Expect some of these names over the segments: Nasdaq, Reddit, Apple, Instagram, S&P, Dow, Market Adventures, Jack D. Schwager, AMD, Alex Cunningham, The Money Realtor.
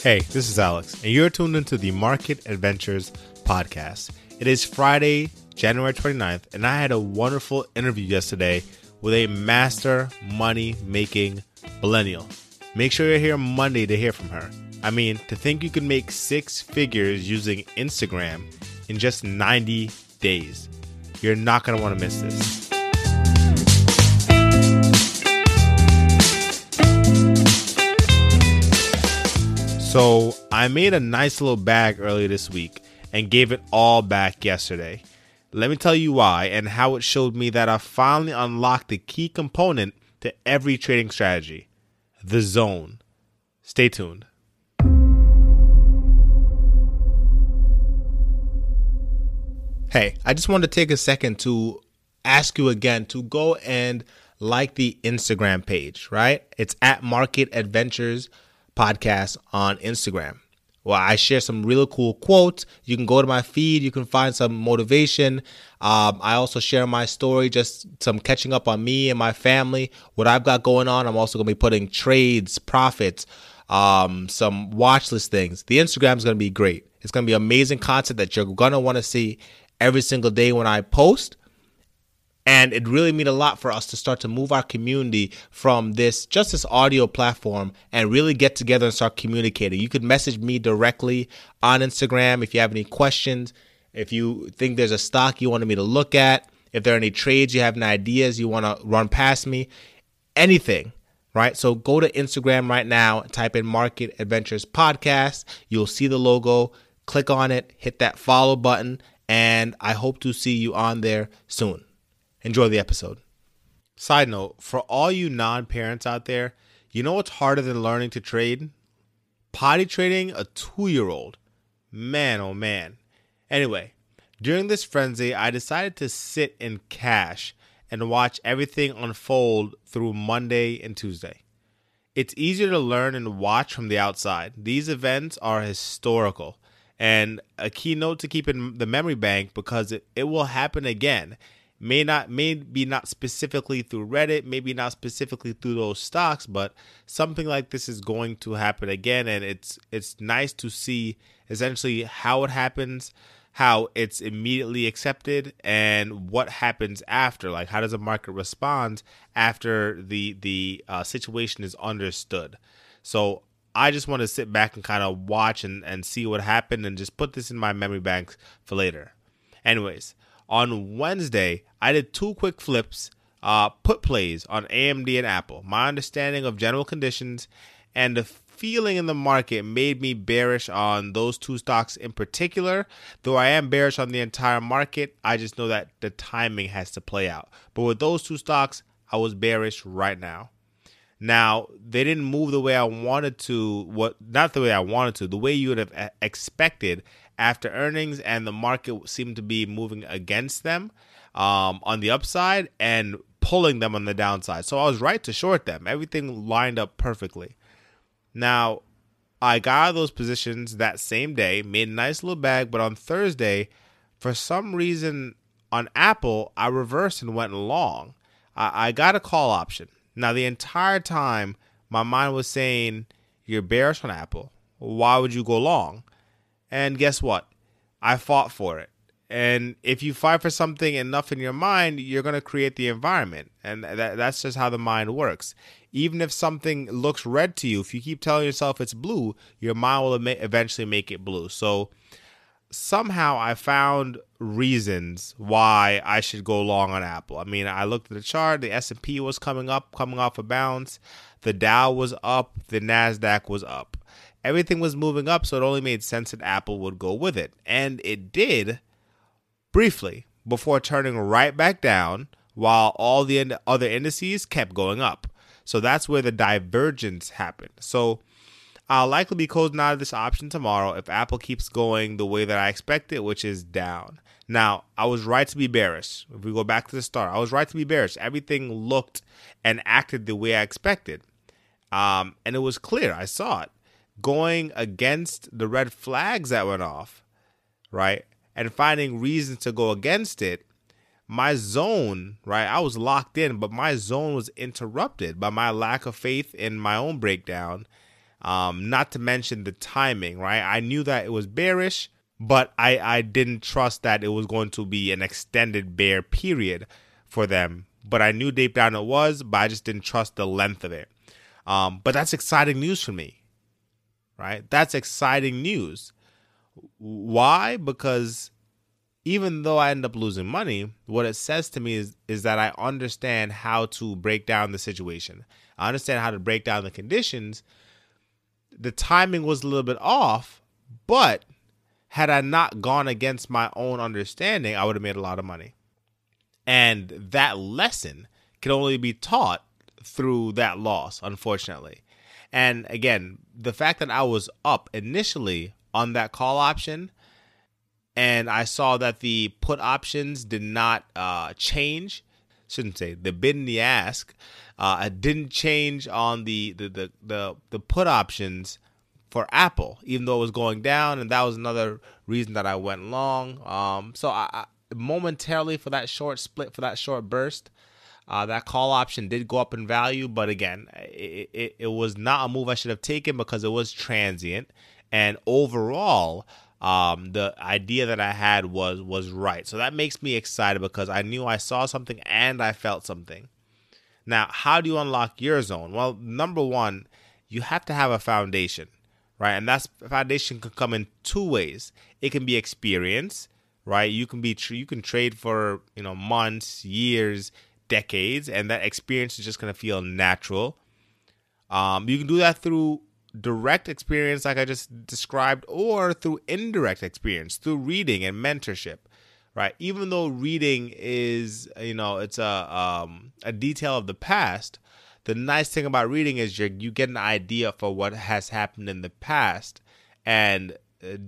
Hey, this is Alex, and you're tuned into the Market Adventures podcast. It is Friday, January 29th, and I had a wonderful interview yesterday with a master money-making millennial. Make sure you're here Monday to hear from her. I mean, to think you can make six figures using Instagram in just 90 days. You're not going to want to miss this. So I made a nice little bag earlier this week and gave it all back yesterday. Let me tell you why and how it showed me that I finally unlocked the key component to every trading strategy, the zone. Stay tuned. Hey, I just wanted to take a second to ask you again to go and like the Instagram page, right? It's at Market Adventures Podcast on Instagram, where I share some really cool quotes. You can go to my feed. You can find some motivation. I also share my story, just some catching up on me and my family, what I've got going on. I'm also going to be putting trades, profits, some watch list things. The Instagram is going to be great. It's going to be amazing content that you're going to want to see every single day when I post. And it really means a lot for us to start to move our community from this audio platform and really get together and start communicating. You could message me directly on Instagram if you have any questions, if you think there's a stock you wanted me to look at, if there are any trades you have, any ideas you want to run past me, anything, right? So go to Instagram right now, type in Market Adventures Podcast. You'll see the logo, click on it, hit that follow button, and I hope to see you on there soon. Enjoy the episode. Side note, for all you non-parents out there, you know what's harder than learning to trade? Potty training a 2-year-old. Man, oh man. Anyway, during this frenzy, I decided to sit in cash and watch everything unfold through Monday and Tuesday. It's easier to learn and watch from the outside. These events are historical and a keynote to keep in the memory bank because it will happen again. Maybe not specifically through Reddit, maybe not specifically through those stocks, but something like this is going to happen again. And it's nice to see essentially how it happens, how it's immediately accepted, and what happens after. Like, how does the market respond after the situation is understood? So I just want to sit back and kind of watch and see what happened and just put this in my memory banks for later. Anyways. On Wednesday, I did two quick flips, put plays on AMD and Apple. My understanding of general conditions and the feeling in the market made me bearish on those two stocks in particular. Though I am bearish on the entire market, I just know that the timing has to play out. But with those two stocks, I was bearish right now. Now, they didn't move the way I wanted to, the way you would have expected after earnings, and the market seemed to be moving against them on the upside and pulling them on the downside. So I was right to short them. Everything lined up perfectly. Now, I got out of those positions that same day, made a nice little bag, but on Thursday, for some reason on Apple, I reversed and went long. I got a call option. Now, the entire time, my mind was saying, you're bearish on Apple. Why would you go long? And guess what? I fought for it. And if you fight for something enough in your mind, you're going to create the environment. And that's just how the mind works. Even if something looks red to you, if you keep telling yourself it's blue, your mind will eventually make it blue. So somehow I found reasons why I should go long on Apple. I mean, I looked at the chart. The S&P was coming off a bounce. The Dow was up. The Nasdaq was up. everything was moving up, so it only made sense that Apple would go with it. And it did briefly before turning right back down while all the other indices kept going up. So that's where the divergence happened. So I'll likely be closing out of this option tomorrow if Apple keeps going the way that I expect it, which is down. Now, I was right to be bearish. If we go back to the start, I was right to be bearish. Everything looked and acted the way I expected. And it was clear. I saw it. Going against the red flags that went off, right, and finding reasons to go against it, my zone, right, I was locked in, but my zone was interrupted by my lack of faith in my own breakdown, not to mention the timing, right? I knew that it was bearish, but I didn't trust that it was going to be an extended bear period for them, but I knew deep down it was, but I just didn't trust the length of it. But that's exciting news for me. Right? That's exciting news. Why? Because even though I end up losing money, what it says to me is that I understand how to break down the situation. I understand how to break down the conditions. The timing was a little bit off, but had I not gone against my own understanding, I would have made a lot of money. And that lesson can only be taught through that loss, unfortunately. And again, the fact that I was up initially on that call option and I saw that the put options did not change, shouldn't say the bid and the ask, didn't change on the put options for Apple, even though it was going down. And that was another reason that I went long. So I momentarily for that short split, for that short burst, that call option did go up in value, but again, it was not a move I should have taken because it was transient. And overall, the idea that I had was right. So that makes me excited because I knew I saw something and I felt something. Now, how do you unlock your zone? Well, number one, you have to have a foundation, right? And that foundation can come in two ways. It can be experience, right? You can trade for, months, years, decades, and that experience is just going to feel natural. You can do that through direct experience like I just described, or through indirect experience, through reading and mentorship, right? Even though reading is, it's a detail of the past, the nice thing about reading is you get an idea for what has happened in the past, and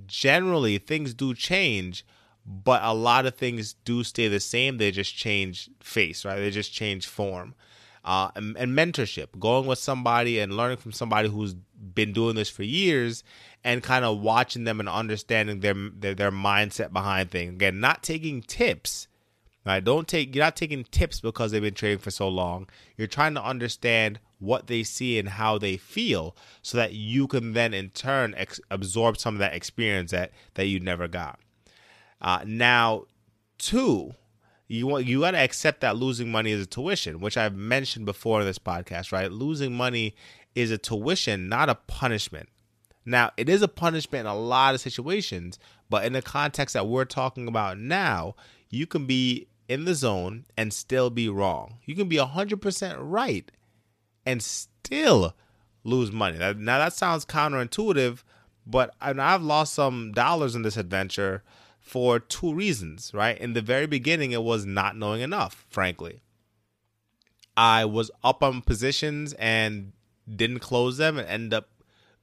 generally things do change. But a lot of things do stay the same. They just change face, right? They just change form. And mentorship, going with somebody and learning from somebody who's been doing this for years and kind of watching them and understanding their mindset behind things. Again, not taking tips, right? You're not taking tips because they've been trading for so long. You're trying to understand what they see and how they feel so that you can then in turn absorb some of that experience that you never got. Now, two, you got to accept that losing money is a tuition, which I've mentioned before in this podcast, right? Losing money is a tuition, not a punishment. Now, it is a punishment in a lot of situations, but in the context that we're talking about now, you can be in the zone and still be wrong. You can be 100% right and still lose money. Now, that sounds counterintuitive, but I've lost some dollars in this adventure for two reasons, right? In the very beginning, it was not knowing enough, frankly. I was up on positions and didn't close them and ended up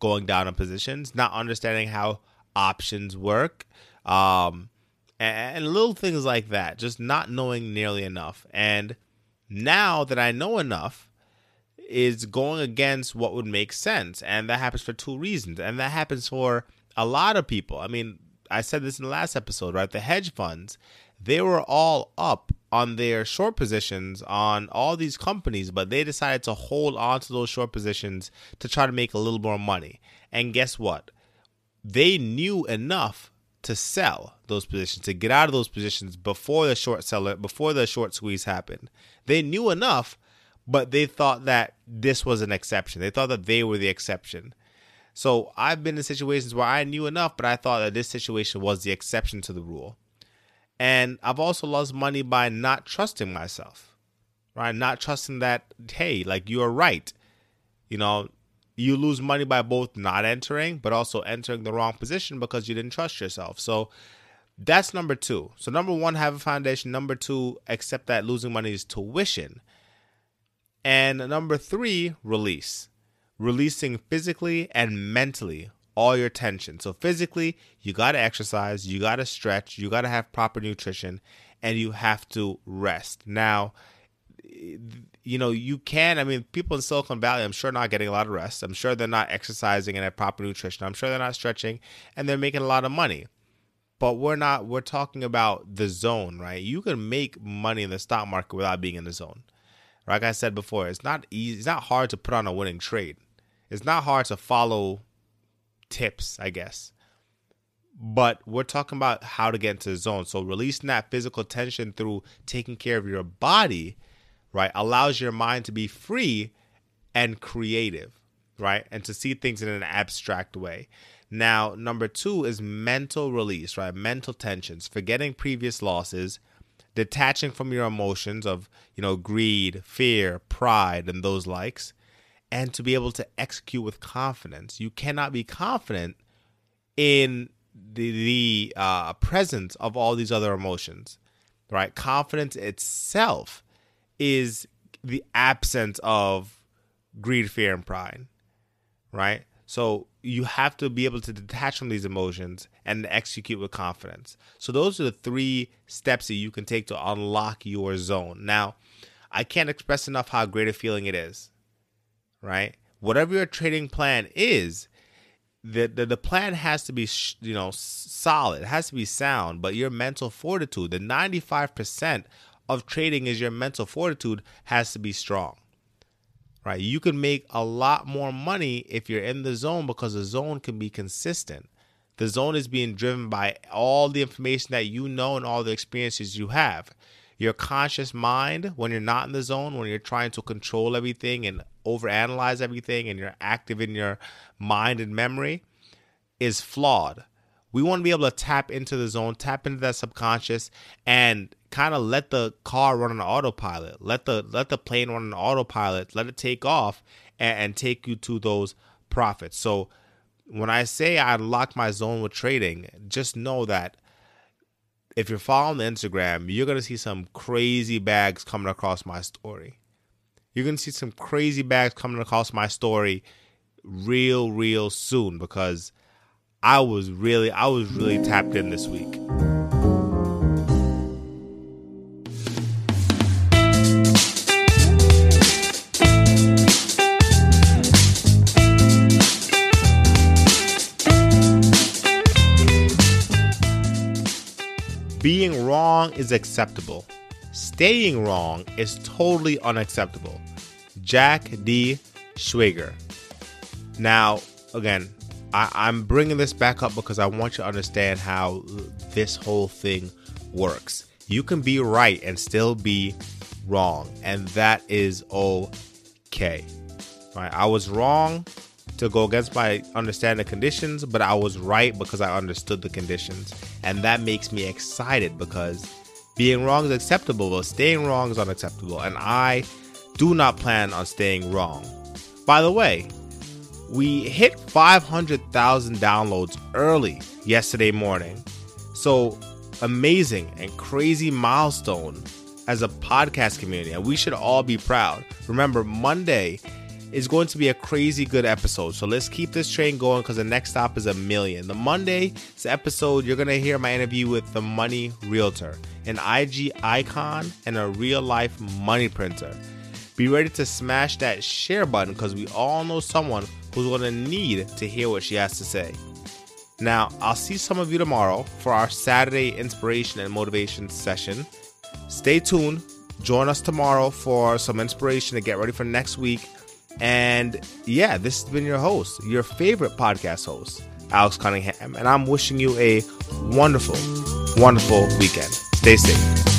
going down on positions, not understanding how options work, and little things like that, just not knowing nearly enough. And now that I know enough, is going against what would make sense. And that happens for two reasons. And that happens for a lot of people. I mean, I said this in the last episode, right? The hedge funds, they were all up on their short positions on all these companies, but they decided to hold on to those short positions to try to make a little more money. And guess what? They knew enough to sell those positions, to get out of those positions before the short squeeze happened. They knew enough, but they thought that this was an exception. They thought that they were the exception. So I've been in situations where I knew enough, but I thought that this situation was the exception to the rule. And I've also lost money by not trusting myself, right? Not trusting that, hey, like, you're right. you lose money by both not entering, but also entering the wrong position because you didn't trust yourself. So that's number two. So number one, have a foundation. Number two, accept that losing money is tuition. And number three, release. Releasing physically and mentally all your tension. So physically, you got to exercise, you got to stretch, you got to have proper nutrition, and you have to rest. Now, you know, you can, I mean, people in Silicon Valley, I'm sure not getting a lot of rest. I'm sure they're not exercising and have proper nutrition. I'm sure they're not stretching and they're making a lot of money. But we're talking about the zone, right? You can make money in the stock market without being in the zone. Like I said before, it's not easy. It's not hard to put on a winning trade. It's not hard to follow tips, I guess. But we're talking about how to get into the zone. So releasing that physical tension through taking care of your body, right, allows your mind to be free and creative, right, and to see things in an abstract way. Now, number two is mental release, right, mental tensions, forgetting previous losses, detaching from your emotions of, you know, greed, fear, pride, and those likes, and to be able to execute with confidence. You cannot be confident in the presence of all these other emotions, right? Confidence itself is the absence of greed, fear, and pride, right? So you have to be able to detach from these emotions and execute with confidence. So those are the three steps that you can take to unlock your zone. Now, I can't express enough how great a feeling it is, right? Whatever your trading plan is, the plan has to be, you know, solid. It has to be sound, but your mental fortitude, the 95% of trading is your mental fortitude, has to be strong, right? You can make a lot more money if you're in the zone because the zone can be consistent. The zone is being driven by all the information that you know and all the experiences you have. Your conscious mind, when you're not in the zone, when you're trying to control everything and overanalyze everything and you're active in your mind and memory, is flawed. We want to be able to tap into the zone, tap into that subconscious, and kind of let the car run on autopilot, let the plane run on autopilot, let it take off and take you to those profits. So when I say I unlock my zone with trading, just know that if you're following the Instagram, you're going to see some crazy bags coming across my story. You're going to see some crazy bags coming across my story real soon, because I was really tapped in this week. Being wrong is acceptable. Staying wrong is totally unacceptable. Jack D. Schwager. Now, again, I'm bringing this back up because I want you to understand how this whole thing works. You can be right and still be wrong, and that is okay. Right? I was wrong to go against my understanding conditions, but I was right because I understood the conditions, and that makes me excited because being wrong is acceptable, but staying wrong is unacceptable, and I do not plan on staying wrong. By the way, we hit 500,000 downloads early yesterday morning. So amazing and crazy milestone as a podcast community. And we should all be proud. Remember, Monday is going to be a crazy good episode. So let's keep this train going because the next stop is 1 million. The Monday episode, you're going to hear my interview with The Money Realtor, an IG icon and a real-life money printer. Be ready to smash that share button because we all know someone who's going to need to hear what she has to say. Now, I'll see some of you tomorrow for our Saturday inspiration and motivation session. Stay tuned. Join us tomorrow for some inspiration to get ready for next week. And yeah, this has been your host, your favorite podcast host, Alex Cunningham. And I'm wishing you a wonderful weekend. Stay safe.